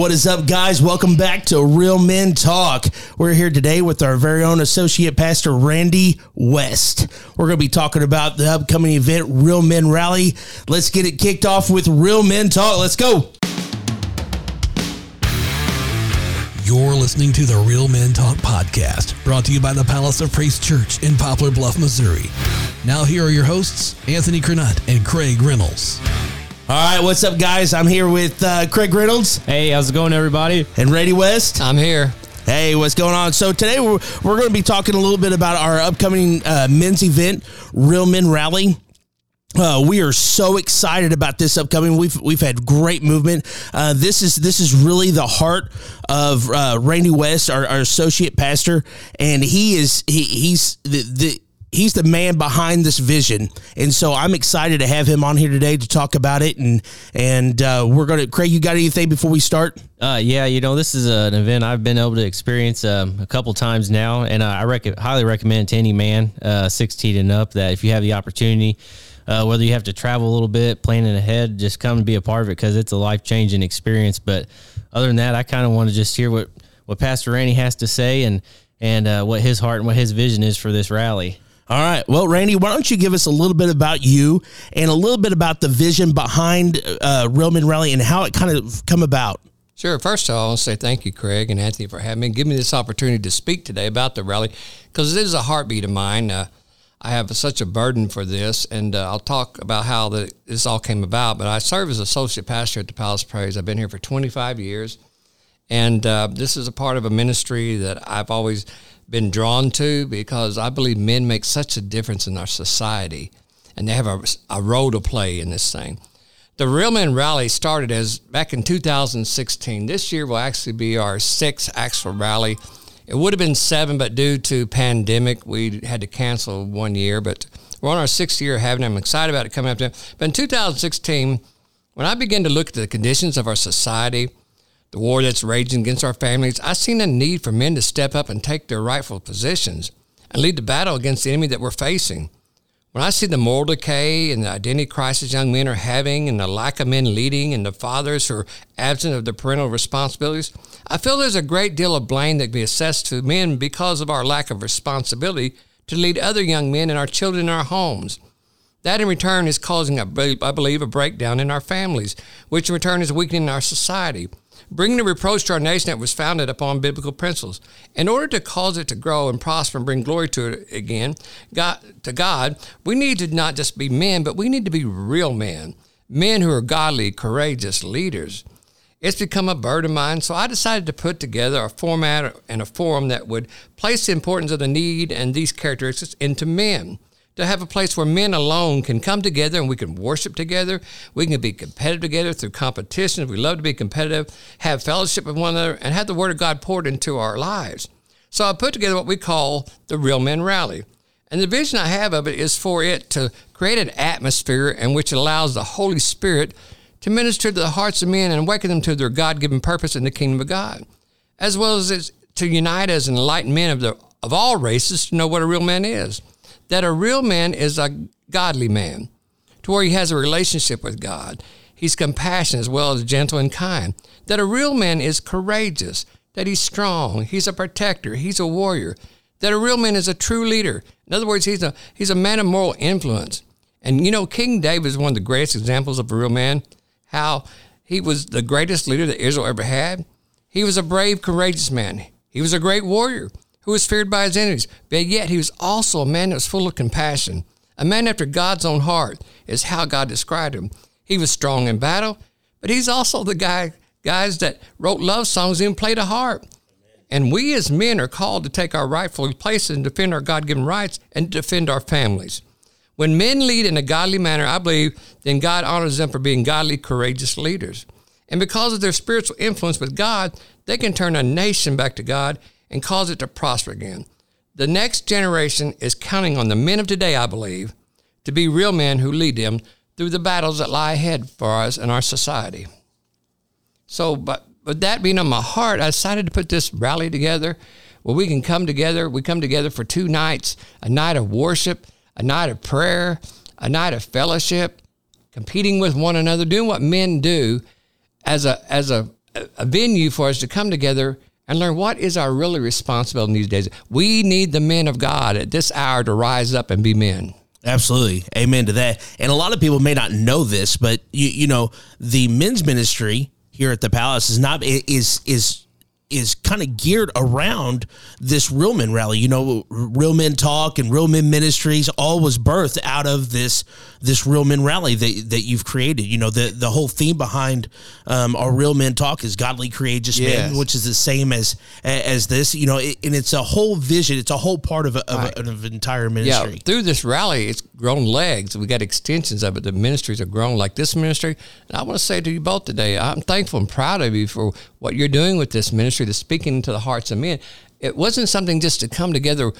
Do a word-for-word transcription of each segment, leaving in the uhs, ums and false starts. What is up, guys? Welcome back to Real Men Talk. We're here today with our very own associate pastor, Randy West. We're going to be talking about the upcoming event, Real Men Rally. Let's get it kicked off with Real Men Talk. Let's go. You're listening to the Real Men Talk podcast, brought to you by the Palace of Praise Church in Poplar Bluff, Missouri. Now here are your hosts, Anthony Crnut and Craig Reynolds. All right, what's up, guys? I'm here with uh, Craig Reynolds. Hey, how's it going, everybody? And Randy West. I'm here. Hey, what's going on? So today we're, we're going to be talking a little bit about our upcoming uh, men's event, Real Men Rally. Uh, we are so excited about this upcoming. We've we've had great movement. Uh, this is this is really the heart of uh, Randy West, our, our associate pastor, and he is he he's the the. He's the man behind this vision, and so I'm excited to have him on here today to talk about it. And and uh, we're gonna, Craig, you got anything before we start? Uh, yeah, you know, this is an event I've been able to experience um, a couple times now, and I rec- highly recommend to any man uh, sixteen and up that if you have the opportunity, uh, whether you have to travel a little bit, planning ahead, just come and be a part of it because it's a life changing experience. But other than that, I kind of want to just hear what what Pastor Randy has to say and and uh, what his heart and what his vision is for this rally. All right. Well, Randy, why don't you give us a little bit about you and a little bit about the vision behind uh, Real Men Rally and how it kind of come about? Sure. First of all, I want to say thank you, Craig and Anthony, for having me and giving me this opportunity to speak today about the rally because it is a heartbeat of mine. Uh, I have such a burden for this, and uh, I'll talk about how the, this all came about. But I serve as associate pastor at the Palace of Praise. I've been here for twenty-five years, and uh, this is a part of a ministry that I've always been drawn to because I believe men make such a difference in our society, and they have a, a role to play in this thing. The Real Men Rally started as back in two thousand sixteen. This year will actually be our sixth actual rally. It would have been seven, but due to pandemic, we had to cancel one year, but we're on our sixth year having it. I'm excited about it coming up to it. But in two thousand sixteen, when I began to look at the conditions of our society, the war that's raging against our families, I seen a need for men to step up and take their rightful positions and lead the battle against the enemy that we're facing. When I see the moral decay and the identity crisis young men are having and the lack of men leading and the fathers who are absent of their parental responsibilities, I feel there's a great deal of blame that can be assessed to men because of our lack of responsibility to lead other young men and our children in our homes. That in return is causing, a, I believe, a breakdown in our families, which in return is weakening our society, bringing the reproach to our nation that was founded upon biblical principles. In order to cause it to grow and prosper and bring glory to it again, God, to God, we need to not just be men, but we need to be real men, men who are godly, courageous leaders. It's become a burden of mine, so I decided to put together a format and a forum that would place the importance of the need and these characteristics into men, to have a place where men alone can come together and we can worship together. We can be competitive together through competition. We love to be competitive, have fellowship with one another, and have the Word of God poured into our lives. So I put together what we call the Real Men Rally. And the vision I have of it is for it to create an atmosphere in which it allows the Holy Spirit to minister to the hearts of men and awaken them to their God-given purpose in the kingdom of God, as well as to unite as enlightened men of, the, of all races to know what a real man is. That a real man is a godly man, to where he has a relationship with God. He's compassionate as well as gentle and kind. That a real man is courageous, that he's strong, he's a protector, he's a warrior. That a real man is a true leader. In other words, he's a he's a man of moral influence. And you know, King David is one of the greatest examples of a real man, how he was the greatest leader that Israel ever had. He was a brave, courageous man. He was a great warrior who was feared by his enemies, but yet he was also a man that was full of compassion. A man after God's own heart is how God described him. He was strong in battle, but he's also the guy guys that wrote love songs and played a harp. And we as men are called to take our rightful places and defend our God-given rights and defend our families. When men lead in a godly manner, I believe, then God honors them for being godly, courageous leaders. And because of their spiritual influence with God, they can turn a nation back to God and cause it to prosper again. The next generation is counting on the men of today, I believe, to be real men who lead them through the battles that lie ahead for us in our society. So, but with that being on my heart, I decided to put this rally together where we can come together. We come together for two nights, a night of worship, a night of prayer, a night of fellowship, competing with one another, doing what men do as a as a a venue for us to come together and learn what is our really responsibility these days. We need the men of God at this hour to rise up and be men. Absolutely. Amen to that. And a lot of people may not know this, but you, you know, the men's ministry here at the Palace is not, is, is, is kind of geared around this Real Men Rally. You know, Real Men Talk and Real Men Ministries all was birthed out of this this Real Men Rally that, that you've created. You know, the, the whole theme behind um, our Real Men Talk is godly, courageous yes. men, which is the same as as this. You know, it, and it's a whole vision. It's a whole part of, a, of, right. a, of an entire ministry. Yeah, through this rally, it's grown legs. We got extensions of it. The ministries have grown, like this ministry. And I want to say to you both today, I'm thankful and proud of you for what you're doing with this ministry. To speaking to the hearts of men. It wasn't something just to come together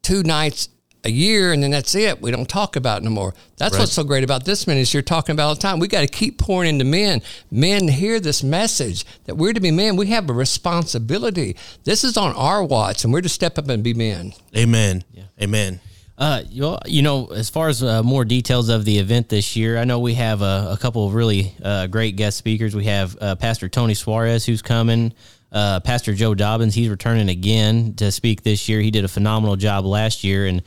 two nights a year and then that's it. We don't talk about it no more. That's right. What's so great about this ministry you're talking about all the time. We got to keep pouring into men. Men hear this message that we're to be men. We have a responsibility. This is on our watch, and we're to step up and be men. Amen. Yeah. Amen. Uh, you all, you know, as far as uh, more details of the event this year, I know we have a, a couple of really uh, great guest speakers. We have uh, Pastor Tony Suarez, who's coming. Uh, Pastor Joe Dobbins, he's returning again to speak this year. He did a phenomenal job last year, and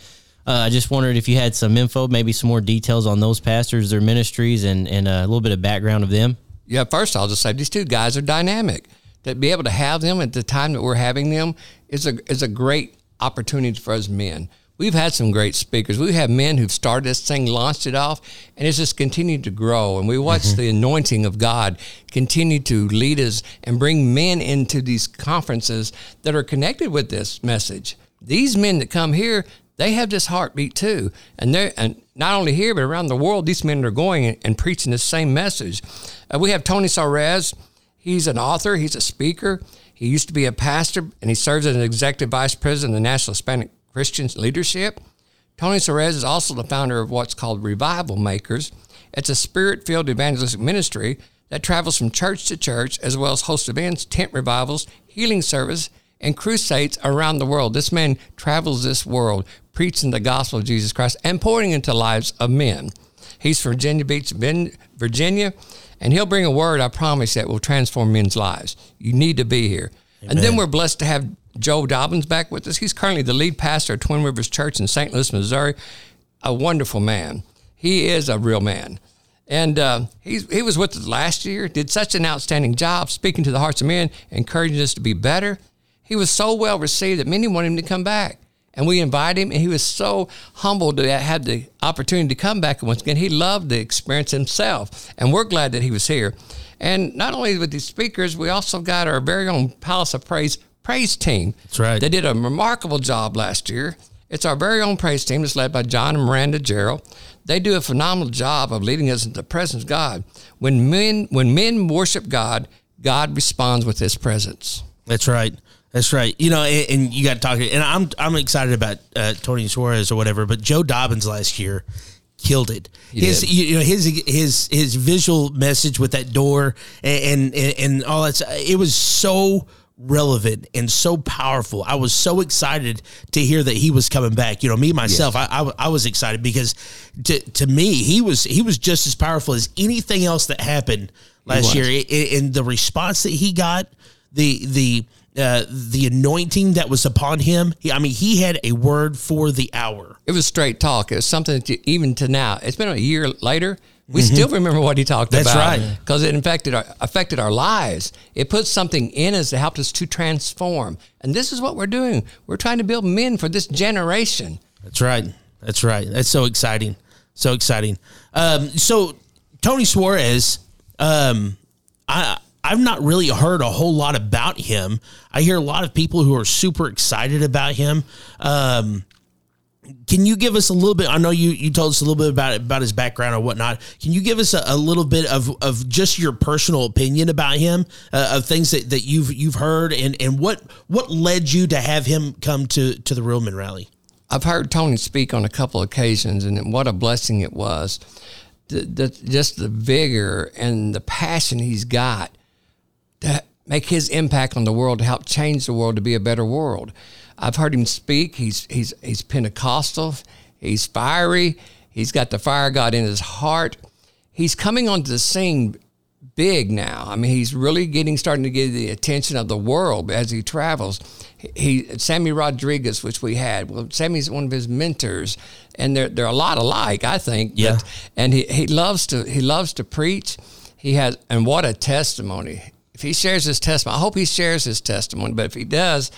uh, I just wondered if you had some info, maybe some more details on those pastors, their ministries, and, and a little bit of background of them. Yeah, first I'll just say these two guys are dynamic. To be able to have them at the time that we're having them is a is a great opportunity for us men. We've had some great speakers. We have men who've started this thing, launched it off, and it's just continued to grow. And we watch mm-hmm. the anointing of God continue to lead us and bring men into these conferences that are connected with this message. These men that come here, they have this heartbeat too. And they're and not only here, but around the world, these men are going and, and preaching the same message. Uh, we have Tony Suarez. He's an author. He's a speaker. He used to be a pastor, and he serves as an executive vice president of the National Hispanic Christian Leadership. Tony Suarez is also the founder of what's called Revival Makers. It's a spirit-filled evangelistic ministry that travels from church to church, as well as host events, tent revivals, healing service, and crusades around the world. This man travels this world, preaching the gospel of Jesus Christ and pouring into lives of men. He's from Virginia Beach, Virginia, and he'll bring a word, I promise, that will transform men's lives. You need to be here. Amen. And then we're blessed to have Joe Dobbins back with us. He's currently the lead pastor of Twin Rivers Church in Saint Louis, Missouri. A wonderful man. He is a real man. And uh, he's, he was with us last year, did such an outstanding job speaking to the hearts of men, encouraging us to be better. He was so well received that many wanted him to come back. And we invited him, and he was so humbled to have the opportunity to come back. And once again, he loved the experience himself, and we're glad that he was here. And not only with these speakers, we also got our very own Palace of Praise praise team. That's right. They did a remarkable job last year. It's our very own praise team that's led by John and Miranda Gerald. They do a phenomenal job of leading us into the presence of God. When men when men worship God, God responds with his presence. That's right. That's right. You know, and, and you got to talk. And I'm I'm excited about uh, Tony Suarez or whatever, but Joe Dobbins last year killed it. He his did. You know, his his his visual message with that door and and, and all that. It was so relevant and so powerful. I was so excited to hear that he was coming back. You know, me myself, yes. I, I I was excited because to to me he was he was just as powerful as anything else that happened last year. And the response that he got, the the uh, the anointing that was upon him. He, I mean, he had a word for the hour. It was straight talk. It was something that you, even to now, it's been a year later. We mm-hmm. still remember what he talked That's about. That's right. Because it affected our, affected our lives. It put something in us that helped us to transform. And this is what we're doing. We're trying to build men for this generation. That's right. That's right. That's so exciting. So exciting. Um, so, Tony Suarez, um, I, I've not really heard a whole lot about him. I hear a lot of people who are super excited about him. Um Can you give us a little bit? I know you, you told us a little bit about about his background or whatnot. Can you give us a, a little bit of, of just your personal opinion about him, uh, of things that, that you've you've heard, and, and what what led you to have him come to, to the Real Men Rally? I've heard Tony speak on a couple occasions, and what a blessing it was. The, the, just the vigor and the passion he's got to make his impact on the world, to help change the world to be a better world. I've heard him speak. He's he's he's Pentecostal. He's fiery. He's got the fire of God in his heart. He's coming onto the scene big now. I mean, he's really getting starting to get the attention of the world as he travels. He Sammy Rodriguez, which we had. Well, Sammy's one of his mentors, and they're they're a lot alike, I think. Yeah. But, and he, he loves to he loves to preach. He has, and what a testimony. If he shares his testimony, I hope he shares his testimony, but if he does,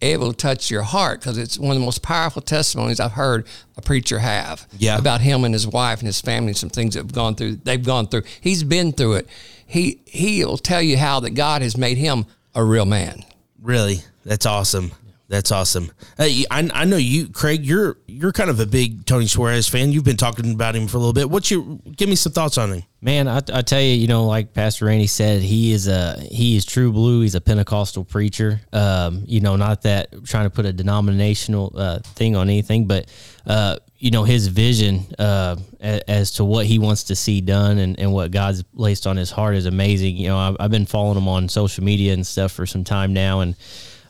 it will touch your heart because it's one of the most powerful testimonies I've heard a preacher have yeah. about him and his wife and his family and some things that have gone through. They've gone through. He's been through it. He he'll tell you how that God has made him a real man. Really, that's awesome. That's awesome. Hey, I, I know you, Craig. You're you're kind of a big Tony Suarez fan. You've been talking about him for a little bit. What's your? Give me some thoughts on him. Man, I, I tell you, you know, like Pastor Randy said, he is a he is true blue. He's a Pentecostal preacher. Um, you know, not that trying to put a denominational uh, thing on anything, but uh, you know, his vision uh, as, as to what he wants to see done and, and what God's placed on his heart is amazing. You know, I've, I've been following him on social media and stuff for some time now, and.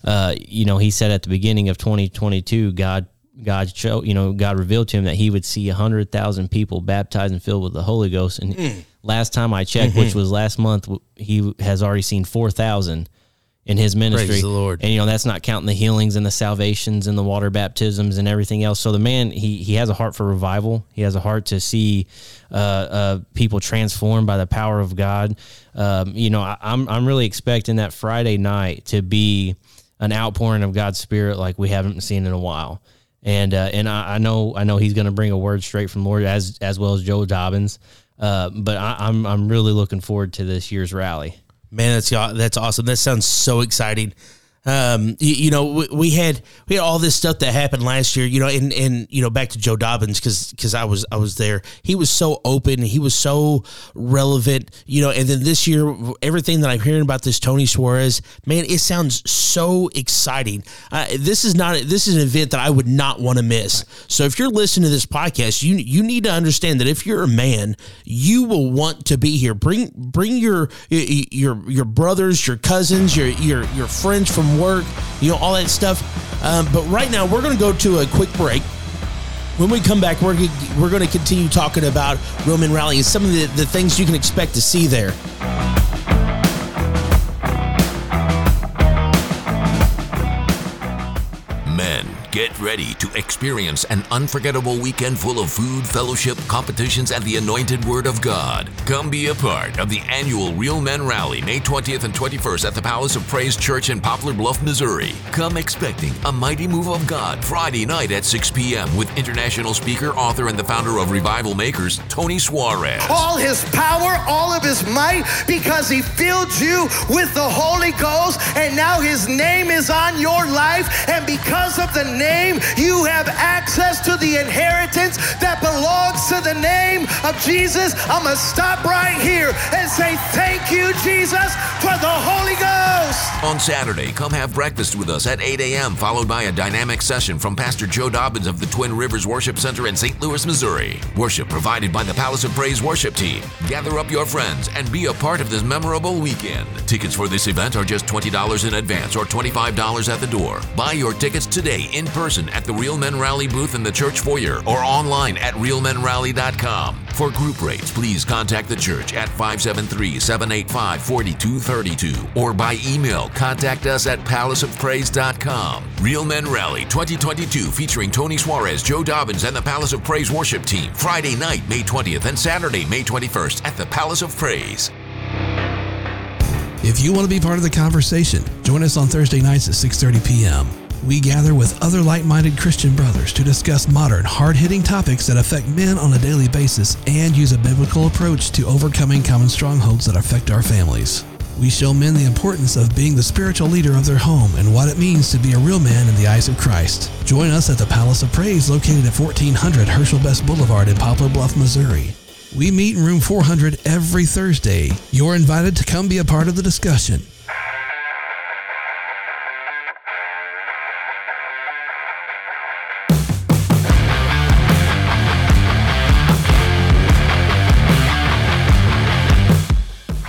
Uh, you know, he said at the beginning of twenty twenty-two, God, God showed, you know, God revealed to him that he would see a hundred thousand people baptized and filled with the Holy Ghost. And mm. last time I checked, mm-hmm. which was last month, he has already seen four thousand in his ministry. Praise the Lord. And you know, that's not counting the healings and the salvations and the water baptisms and everything else. So the man, he he has a heart for revival. He has a heart to see uh, uh, people transformed by the power of God. Um, you know, I, I'm I'm really expecting that Friday night to be an outpouring of God's Spirit like we haven't seen in a while. And uh, and I, I know I know he's going to bring a word straight from the Lord, as as well as Joe Dobbins. Uh, but I, I'm I'm really looking forward to this year's rally. Man, that's that's awesome. That sounds so exciting. Um, you, you know, we, we had we had all this stuff that happened last year. You know, and, and you know, back to Joe Dobbins because because I was I was there. He was so open. He was so relevant. You know, and then this year, everything that I'm hearing about this Tony Suarez, man, it sounds so exciting. Uh, this is not this is an event that I would not want to miss. So if you're listening to this podcast, you you need to understand that if you're a man, you will want to be here. Bring bring your your your brothers, your cousins, your your your friends from work, you know, all that stuff. Um, but right now, we're going to go to a quick break. When we come back, we're we're going to continue talking about Real Men Rally and some of the, the things you can expect to see there. Men, get ready to experience an unforgettable weekend full of food, fellowship, competitions, and the anointed word of God. Come be a part of the annual Real Men Rally, May twentieth and twenty-first at the Palace of Praise Church in Poplar Bluff, Missouri. Come expecting a mighty move of God Friday night at six p.m. with international speaker, author, and the founder of Revival Makers, Tony Suarez. All his power, all of his might, because he filled you with the Holy Ghost, and now his name is on your life, and because of the name, you have access to the inheritance that belongs to the name of Jesus. I'm going to stop right here and say thank you, Jesus, for the Holy Ghost. On Saturday, come have breakfast with us at eight a.m., followed by a dynamic session from Pastor Joe Dobbins of the Twin Rivers Worship Center in Saint Louis, Missouri. Worship provided by the Palace of Praise worship team. Gather up your friends and be a part of this memorable weekend. Tickets for this event are just twenty dollars in advance or twenty-five dollars at the door. Buy your tickets today in person at the Real Men Rally booth in the church foyer or online at real men rally dot com. For group rates, please contact the church at five seven three, seven eight five, four two three two or by email, contact us at palace of praise dot com. Real Men Rally twenty twenty-two featuring Tony Suarez, Joe Dobbins, and the Palace of Praise worship team. Friday night, May twentieth and Saturday, May twenty-first at the Palace of Praise. If you want to be part of the conversation, join us on Thursday nights at six thirty p.m. We gather with other like-minded Christian brothers to discuss modern, hard-hitting topics that affect men on a daily basis and use a biblical approach to overcoming common strongholds that affect our families. We show men the importance of being the spiritual leader of their home and what it means to be a real man in the eyes of Christ. Join us at the Palace of Praise located at fourteen hundred Herschel Best Boulevard in Poplar Bluff, Missouri. We meet in room four hundred every Thursday. You're invited to come be a part of the discussion.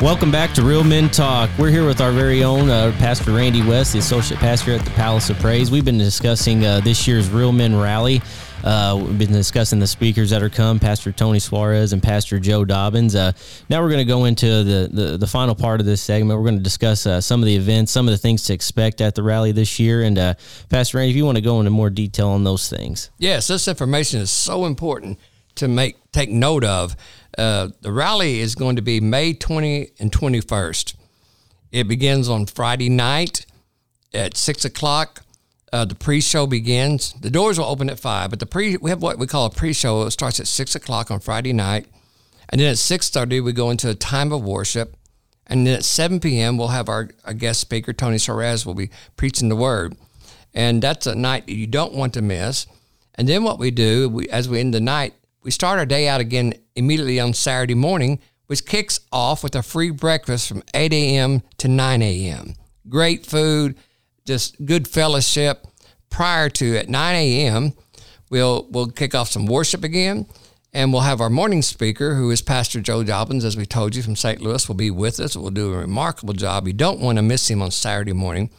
Welcome back to Real Men Talk. We're here with our very own uh, Pastor Randy West, the Associate Pastor at the Palace of Praise. We've been discussing uh, this year's Real Men Rally. Uh, we've been discussing the speakers that are come, Pastor Tony Suarez and Pastor Joe Dobbins. Uh, now we're going to go into the, the, the final part of this segment. We're going to discuss uh, some of the events, some of the things to expect at the rally this year. And uh, Pastor Randy, if you want to go into more detail on those things. Yes, this information is so important to make take note of. Uh, the rally is going to be May twentieth and twenty-first. It begins on Friday night at six o'clock. Uh, the pre-show begins. The doors will open at five, but the pre we have what we call a pre-show. It starts at six o'clock on Friday night, and then at six thirty, we go into a time of worship, and then at seven p.m., we'll have our, our guest speaker, Tony Suarez, will be preaching the word, and that's a night that you don't want to miss. And then what we do, we, as we end the night, we start our day out again immediately on Saturday morning, which kicks off with a free breakfast from eight a.m. to nine a.m. Great food, just good fellowship. Prior to at nine a.m., we'll we'll kick off some worship again, and we'll have our morning speaker, who is Pastor Joe Dobbins, as we told you, from Saint Louis, will be with us. We'll do a remarkable job. You don't want to miss him on Saturday morning.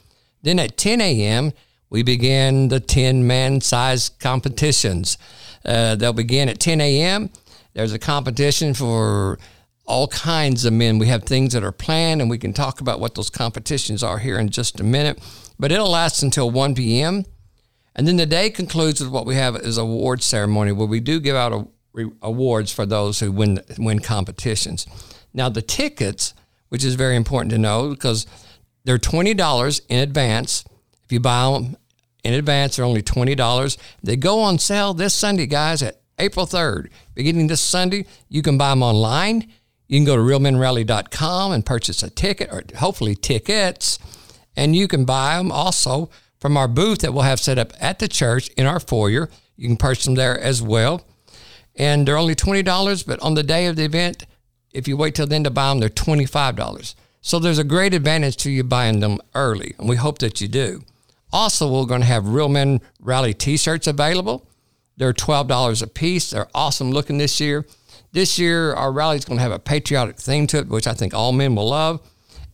Then at ten a.m., we begin the ten-man size competitions. Uh, they'll begin at ten a.m. There's a competition for all kinds of men. We have things that are planned, and we can talk about what those competitions are here in just a minute. But it'll last until one p.m. And then the day concludes with what we have is an award ceremony, where we do give out a, re, awards for those who win win competitions. Now, the tickets, which is very important to know, because they're twenty dollars in advance. If you buy them in advance, they're only twenty dollars. They go on sale this Sunday, guys, at April third. Beginning this Sunday, you can buy them online. You can go to real men rally dot com and purchase a ticket, or hopefully tickets, and you can buy them also from our booth that we'll have set up at the church in our foyer. You can purchase them there as well, and they're only twenty dollars, but on the day of the event, if you wait till then to buy them, they're twenty-five dollars. So there's a great advantage to you buying them early, and we hope that you do. Also, we're going to have Real Men Rally t-shirts available. They're twelve dollars a piece. They're awesome looking this year. This year, our rally is going to have a patriotic theme to it, which I think all men will love.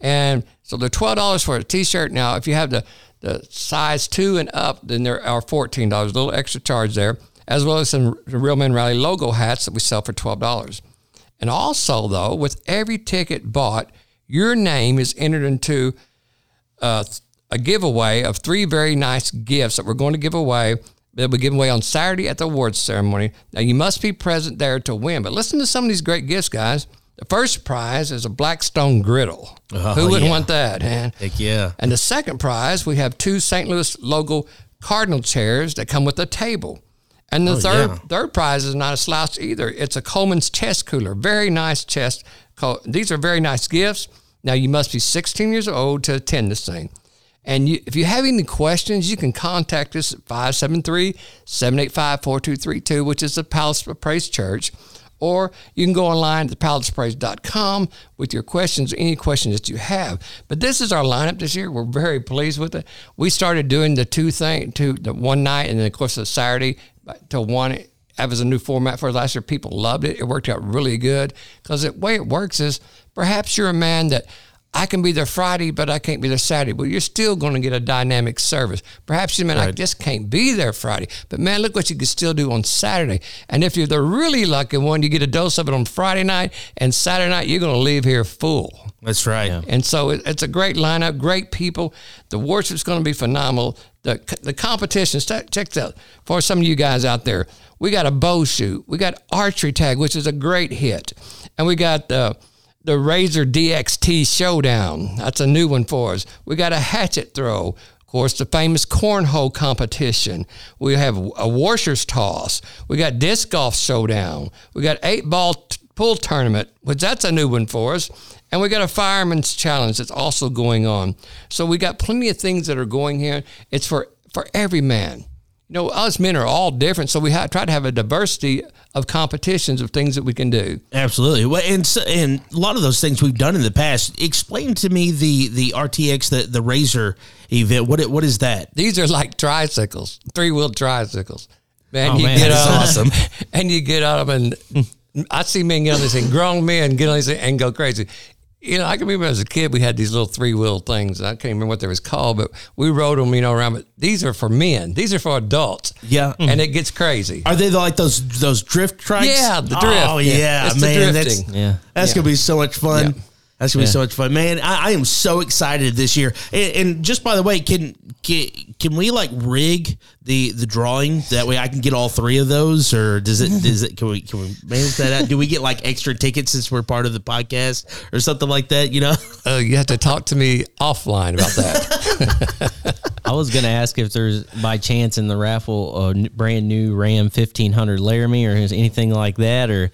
And so they're twelve dollars for a t-shirt. Now, if you have the, the size two and up, then there are fourteen dollars, a little extra charge there, as well as some Real Men Rally logo hats that we sell for twelve dollars. And also, though, with every ticket bought, your name is entered into uh, a giveaway of three very nice gifts that we're going to give away. They'll be given away on Saturday at the awards ceremony. Now, you must be present there to win. But listen to some of these great gifts, guys. The first prize is a Blackstone griddle. Oh, who wouldn't yeah. want that, man? Heck yeah. And the second prize, we have two Saint Louis logo Cardinal chairs that come with a table. And the oh, third yeah. third prize is not a slouch either. It's a Coleman's chest cooler. Very nice chest. These are very nice gifts. Now, you must be sixteen years old to attend this thing. And you, if you have any questions, you can contact us at five seven three, seven eight five, four two three two, which is the Palace of Praise Church. Or you can go online to palace of praise dot com with your questions, any questions that you have. But this is our lineup this year. We're very pleased with it. We started doing the two thing, two, the one night, and then, of course, the Saturday till one. That was a new format for us last year. People loved it. It worked out really good, because the way it works is perhaps you're a man that, I can be there Friday, but I can't be there Saturday. Well, you're still going to get a dynamic service. Perhaps you mean, right. I just can't be there Friday. But, man, look what you can still do on Saturday. And if you're the really lucky one, you get a dose of it on Friday night, and Saturday night you're going to leave here full. That's right. Yeah. And so it, it's a great lineup, great people. The worship's going to be phenomenal. The the competitions, check this out. For some of you guys out there, we got a bow shoot. We got archery tag, which is a great hit. And we got the... Uh, The Razor D X T Showdown. That's a new one for us. We got a hatchet throw. Of course, the famous cornhole competition. We have a washer's toss. We got disc golf showdown. We got eight ball t- pool tournament, which that's a new one for us. And we got a fireman's challenge that's also going on. So we got plenty of things that are going here. It's for, for every man. You know, us men are all different, so we ha- try to have a diversity of competitions of things that we can do. Absolutely. Well, and so, and a lot of those things we've done in the past. Explain to me the the R T X, the, the Razor event. What What is that? These are like tricycles, three-wheel tricycles. Man, oh, you man, get that's on, awesome. And you get on them, and I see men get on this thing, grown men get on this thing and go crazy. you know, I can remember as a kid, we had these little three-wheel things. I can't remember what they was called, but we rode them, you know, around. But these are for men. These are for adults. Yeah. Mm-hmm. And it gets crazy. Are they like those those drift trikes? Yeah, the drift. Oh, yeah, yeah. It's man. The drifting. That's, yeah. that's yeah. going to be so much fun. Yeah. That's going to yeah. be so much fun. Man, I, I am so excited this year. And, and just by the way, can, can can we like rig the the drawing? That way I can get all three of those, or does it, does it, can we, can we manage that out? Do we get like extra tickets since we're part of the podcast or something like that, you know? Uh, you have to talk to me offline about that. I was going to ask if there's by chance in the raffle a brand new Ram fifteen hundred Laramie or anything like that, or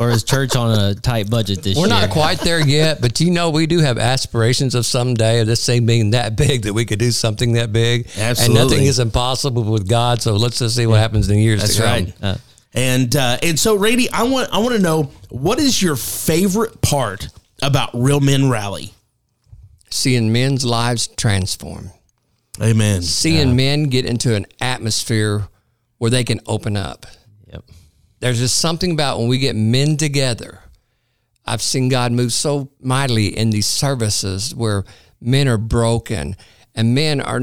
or is church on a tight budget this we're year? We're not quite there yet, but you know, we do have aspirations of someday of this thing being that big that we could do something that big. Absolutely. And nothing is impossible with God, so let's just see what yeah. happens in years That's to come. Right. Uh, and uh, and so, Randy, I want I want to know, what is your favorite part about Real Men Rally? Seeing men's lives transform. Amen. Seeing uh, men get into an atmosphere where they can open up. Yep. There's just something about when we get men together. I've seen God move so mightily in these services where men are broken and men are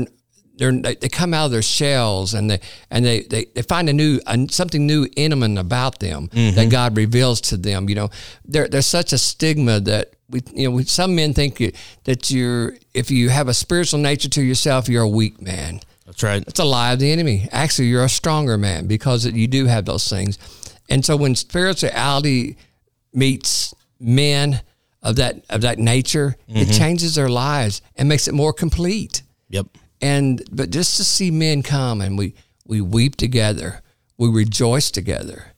they're, they come out of their shells and they and they they, they find a new a, something new in them and about them mm-hmm. that God reveals to them. You know, there, there's such a stigma that we you know some men think that you're if you have a spiritual nature to yourself, you're a weak man. That's right. That's a lie of the enemy. Actually, you're a stronger man because you do have those things. And so when spirituality meets men of that of that nature, mm-hmm. it changes their lives and makes it more complete. Yep. And but just to see men come and we we weep together, we rejoice together,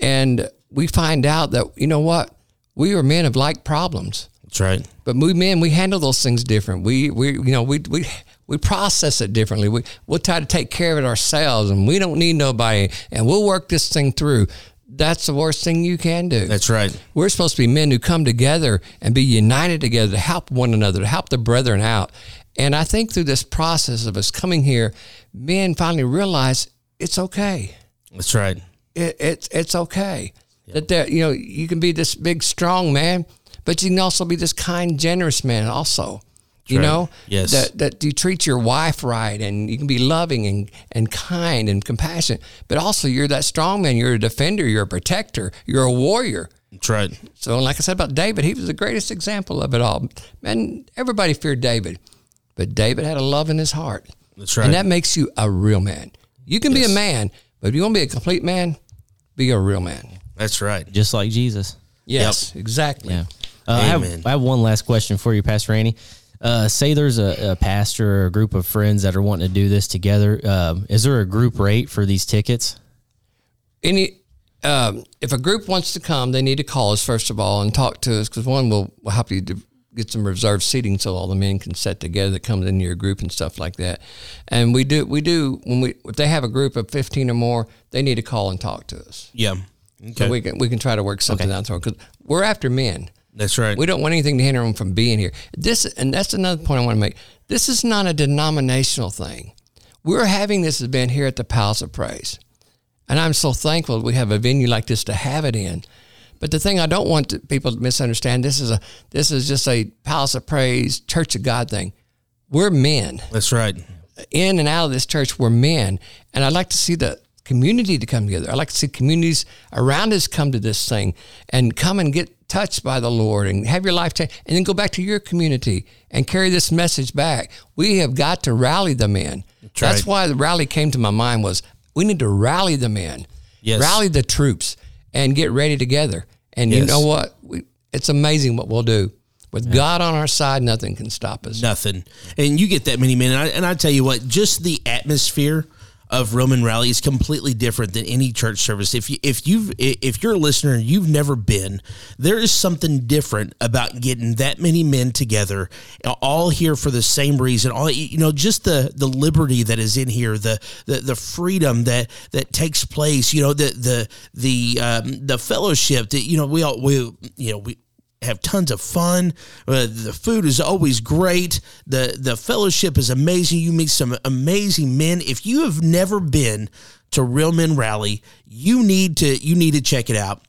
and we find out that you know what, we are men of like problems. That's right. But we men we handle those things different. We we you know we we. We process it differently. We we'll try to take care of it ourselves, and we don't need nobody, and we'll work this thing through. That's the worst thing you can do. That's right. We're supposed to be men who come together and be united together to help one another, to help the brethren out. And I think through this process of us coming here, men finally realize it's okay. That's right. It, it's it's okay. Yep. That there, you know, you can be this big, strong man, but you can also be this kind, generous man also. You right. know, yes. that, that you treat your wife right, and you can be loving and, and kind and compassionate, but also you're that strong man. You're a defender. You're a protector. You're a warrior. That's right. So like I said about David, he was the greatest example of it all. Man, everybody feared David, but David had a love in his heart. That's right. And that makes you a real man. You can yes. be a man, but if you want to be a complete man, be a real man. That's right. Just like Jesus. Yes, yep. exactly. Yeah. Uh, Amen. I have, I have one last question for you, Pastor Randy. Uh, say there's a, a pastor or a group of friends that are wanting to do this together. Um, is there a group rate for these tickets? Any, um, if a group wants to come, they need to call us first of all and talk to us, because one will will help you to get some reserved seating so all the men can sit together that comes into your group and stuff like that. And we do we do when we if they have a group of fifteen or more, they need to call and talk to us. Yeah, okay. So we can we can try to work something okay. out there, because we're after men. That's right. We don't want anything to hinder them from being here. This, and that's another point I want to make. This is not a denominational thing. We're having this event here at the Palace of Praise, and I'm so thankful we have a venue like this to have it in. But the thing I don't want to, people to misunderstand, this is a this is just a Palace of Praise, Church of God thing. We're men. That's right. In and out of this church, we're men, and I'd like to see the community to come together. I'd like to see communities around us come to this thing and come and get touched by the Lord and have your life changed, and then go back to your community and carry this message back. We have got to rally the men. That's, That's right. why the rally came to my mind was we need to rally the men, yes. rally the troops, and get ready together. And yes. you know what? We, it's amazing what we'll do. With God on our side, nothing can stop us. Nothing. And you get that many men. And I, and I tell you what, just the atmosphere of Real Men Rally is completely different than any church service. If you if you've if you're a listener and you've never been, there is something different about getting that many men together, all here for the same reason. All you know, just the, the liberty that is in here, the the, the freedom that, that takes place. You know, the the the um, the fellowship that you know we all we you know we. have tons of fun. Uh, the food is always great. The the fellowship is amazing. You meet some amazing men. If you have never been to Real Men Rally, you need to you need to check it out.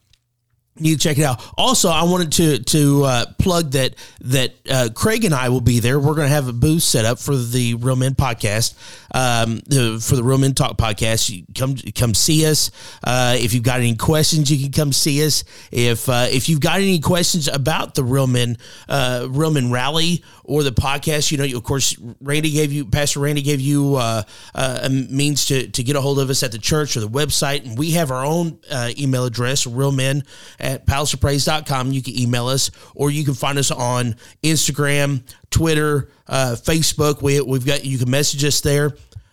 You check it out. Also, I wanted to to uh, plug that that uh, Craig and I will be there. We're going to have a booth set up for the Real Men podcast, um, the, for the Real Men Talk podcast. You come come see us. Uh, if you've got any questions, you can come see us. If uh, if you've got any questions about the Real Men uh, Real Men Rally or the podcast, you know, you, of course, Randy gave you Pastor Randy gave you uh, uh, a means to to get a hold of us at the church or the website, and we have our own uh, email address, Real Men at palace of praise dot com. You can email us, or you can find us on Instagram, Twitter, uh, Facebook. We, we've got, you can message us there,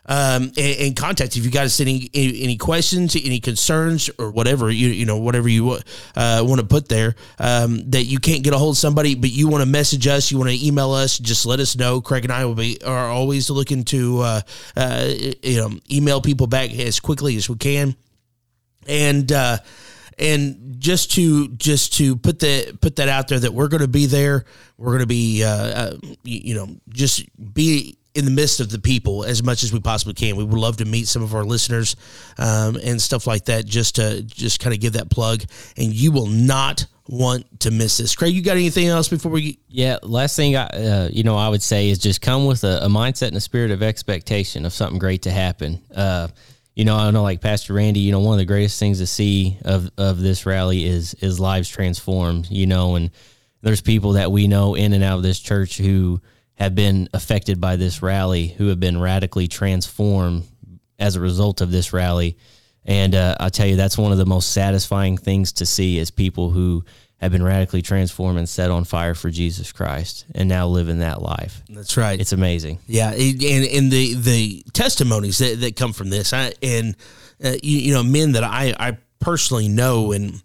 um, and, and contact if you got us any, any any questions, any concerns, or whatever you you know whatever you uh, want to put there, um, that you can't get a hold of somebody, but you want to message us, you want to email us. Just let us know. Craig and I will be are always looking to uh, uh, you know email people back as quickly as we can, and. Uh, And just to just to put the put that out there that we're going to be there, we're going to be uh, uh, you know just be in the midst of the people as much as we possibly can. We would love to meet some of our listeners um, and stuff like that. Just to just kind of give that plug, and you will not want to miss this. Craig, you got anything else before we? Yeah, last thing I uh, you know I would say is just come with a, a mindset and a spirit of expectation of something great to happen. Uh, You know, I know, like Pastor Randy, you know, one of the greatest things to see of, of this rally is is lives transformed, you know, and there's people that we know in and out of this church who have been affected by this rally, who have been radically transformed as a result of this rally. And uh, I'll tell you, that's one of the most satisfying things to see is people who have been radically transformed and set on fire for Jesus Christ and now living that life. That's right. It's amazing. Yeah. And, and the, the testimonies that, that come from this, I, and uh, you, you know, men that I, I personally know and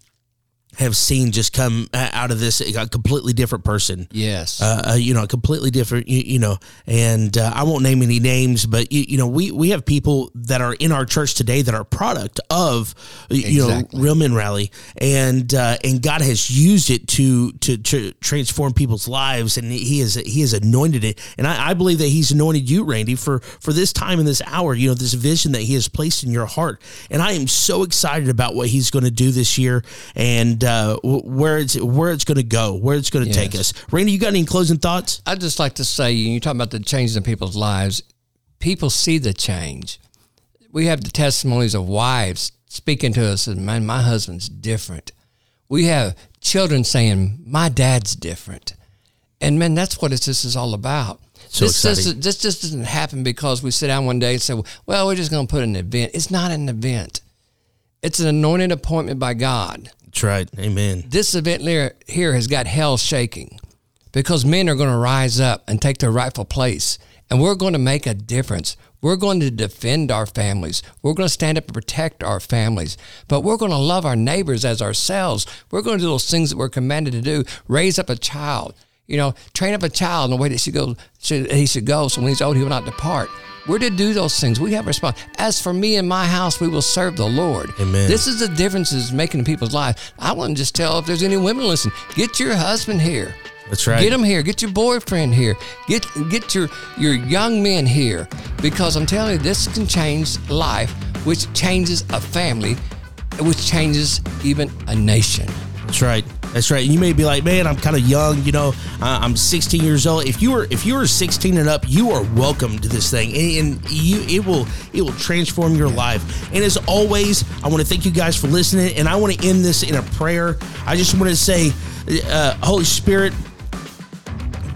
have seen just come out of this a completely different person. Yes. Uh, you know, completely different, you, you know, and uh, I won't name any names, but you, you know, we, we have people that are in our church today that are a product of, you exactly. know, Real Men Rally, and, uh, and God has used it to, to, to transform people's lives. And he has, he has anointed it. And I, I believe that he's anointed you, Randy, for, for this time and this hour, you know, this vision that he has placed in your heart. And I am so excited about what he's going to do this year. And, Uh, where it's where it's going to go, where it's going to yes. take us. Randy, you got any closing thoughts? I'd just like to say, you're talking about the changes in people's lives. People see the change. We have the testimonies of wives speaking to us and, man, my husband's different. We have children saying, my dad's different. And, man, that's what it's, this is all about. So this, this, this just doesn't happen because we sit down one day and say, well, we're just going to put an event. It's not an event. It's an anointed appointment by God. That's right. Amen. This event here has got hell shaking because men are going to rise up and take their rightful place, and we're going to make a difference. We're going to defend our families. We're going to stand up and protect our families, but we're going to love our neighbors as ourselves. We're going to do those things that we're commanded to do. Raise up a child, you know, train up a child in the way that she goes, should, he should go, so when he's old, he will not depart. We're to do those things. We have a response. As for me and my house, we will serve the Lord. Amen. This is the difference it's making in people's lives. I want to just tell if there's any women listen, get your husband here. That's right. Get him here. Get your boyfriend here. Get get your, your young men here. Because I'm telling you, this can change life, which changes a family, which changes even a nation. That's right. That's right. And you may be like, man, I'm kind of young, you know, uh, I'm sixteen years old. If you were if you were sixteen and up, you are welcome to this thing, and, and you it will it will transform your life. And as always, I want to thank you guys for listening, and I want to end this in a prayer. I just want to say, uh, Holy Spirit,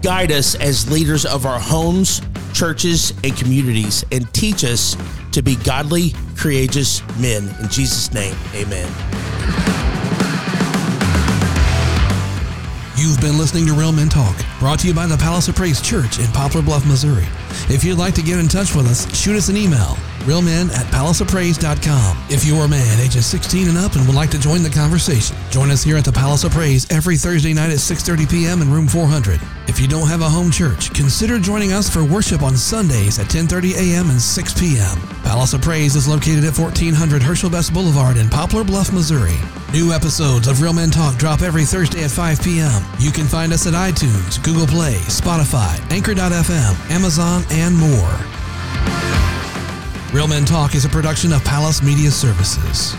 guide us as leaders of our homes, churches, and communities, and teach us to be godly, courageous men. In Jesus' name, amen. You've been listening to Real Men Talk, brought to you by the Palace of Praise Church in Poplar Bluff, Missouri. If you'd like to get in touch with us, shoot us an email, realmen at palace of praise dot com. If you're a man ages sixteen and up and would like to join the conversation, join us here at the Palace of Praise every Thursday night at six thirty p.m. in room four hundred. If you don't have a home church, consider joining us for worship on Sundays at ten thirty a.m. and six p.m. Palace of Praise is located at fourteen hundred Herschel Best Boulevard in Poplar Bluff, Missouri. New episodes of Real Men Talk drop every Thursday at five p.m. You can find us at iTunes, Google Play, Spotify, Anchor dot f m, Amazon, and more. Real Men Talk is a production of Palace Media Services.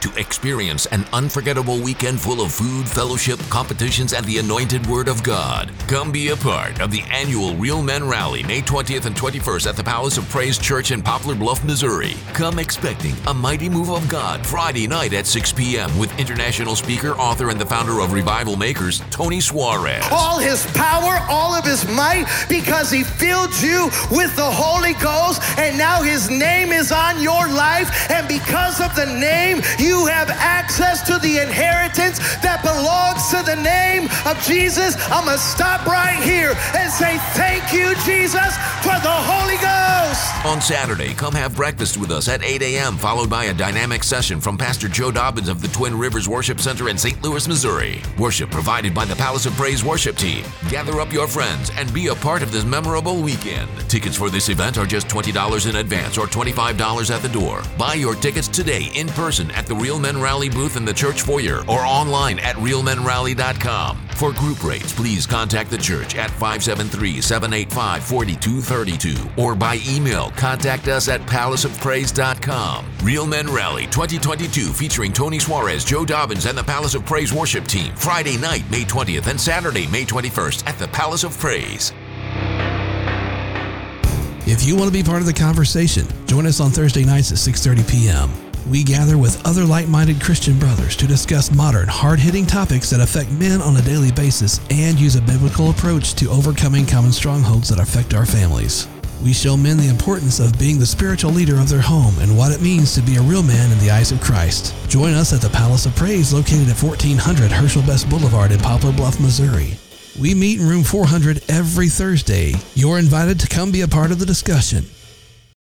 to experience an unforgettable weekend full of food, fellowship, competitions, and the anointed Word of God. Come be a part of the annual Real Men Rally, May twentieth and twenty-first at the Palace of Praise Church in Poplar Bluff, Missouri. Come expecting a mighty move of God Friday night at six p.m. with international speaker, author, and the founder of Revival Makers, Tony Suarez. All his power, all of his might, because he filled you with the Holy Ghost, and now his name is on your life, and because of the name, you have access to the inheritance that belongs to the name of Jesus. I'm going to stop right here and say thank you, Jesus, for the Holy Ghost. On Saturday, come have breakfast with us at eight a.m., followed by a dynamic session from Pastor Joe Dobbins of the Twin Rivers Worship Center in Saint Louis, Missouri. Worship provided by the Palace of Praise worship team. Gather up your friends and be a part of this memorable weekend. Tickets for this event are just twenty dollars in advance or twenty-five dollars at the door. Buy your tickets today in person at the Real Men Rally booth in the church foyer or online at real men rally dot com. For group rates, please contact the church at five seven three, seven eight five, four two three two or by email, contact us at palace of praise dot com. Real Men Rally twenty twenty-two featuring Tony Suarez, Joe Dobbins, and the Palace of Praise worship team. Friday night, May twentieth and Saturday, May twenty-first at the Palace of Praise. If you want to be part of the conversation, join us on Thursday nights at six thirty p.m. We gather with other like-minded Christian brothers to discuss modern, hard-hitting topics that affect men on a daily basis and use a biblical approach to overcoming common strongholds that affect our families. We show men the importance of being the spiritual leader of their home and what it means to be a real man in the eyes of Christ. Join us at the Palace of Praise located at fourteen hundred Herschel Best Boulevard in Poplar Bluff, Missouri. We meet in room four hundred every Thursday. You're invited to come be a part of the discussion.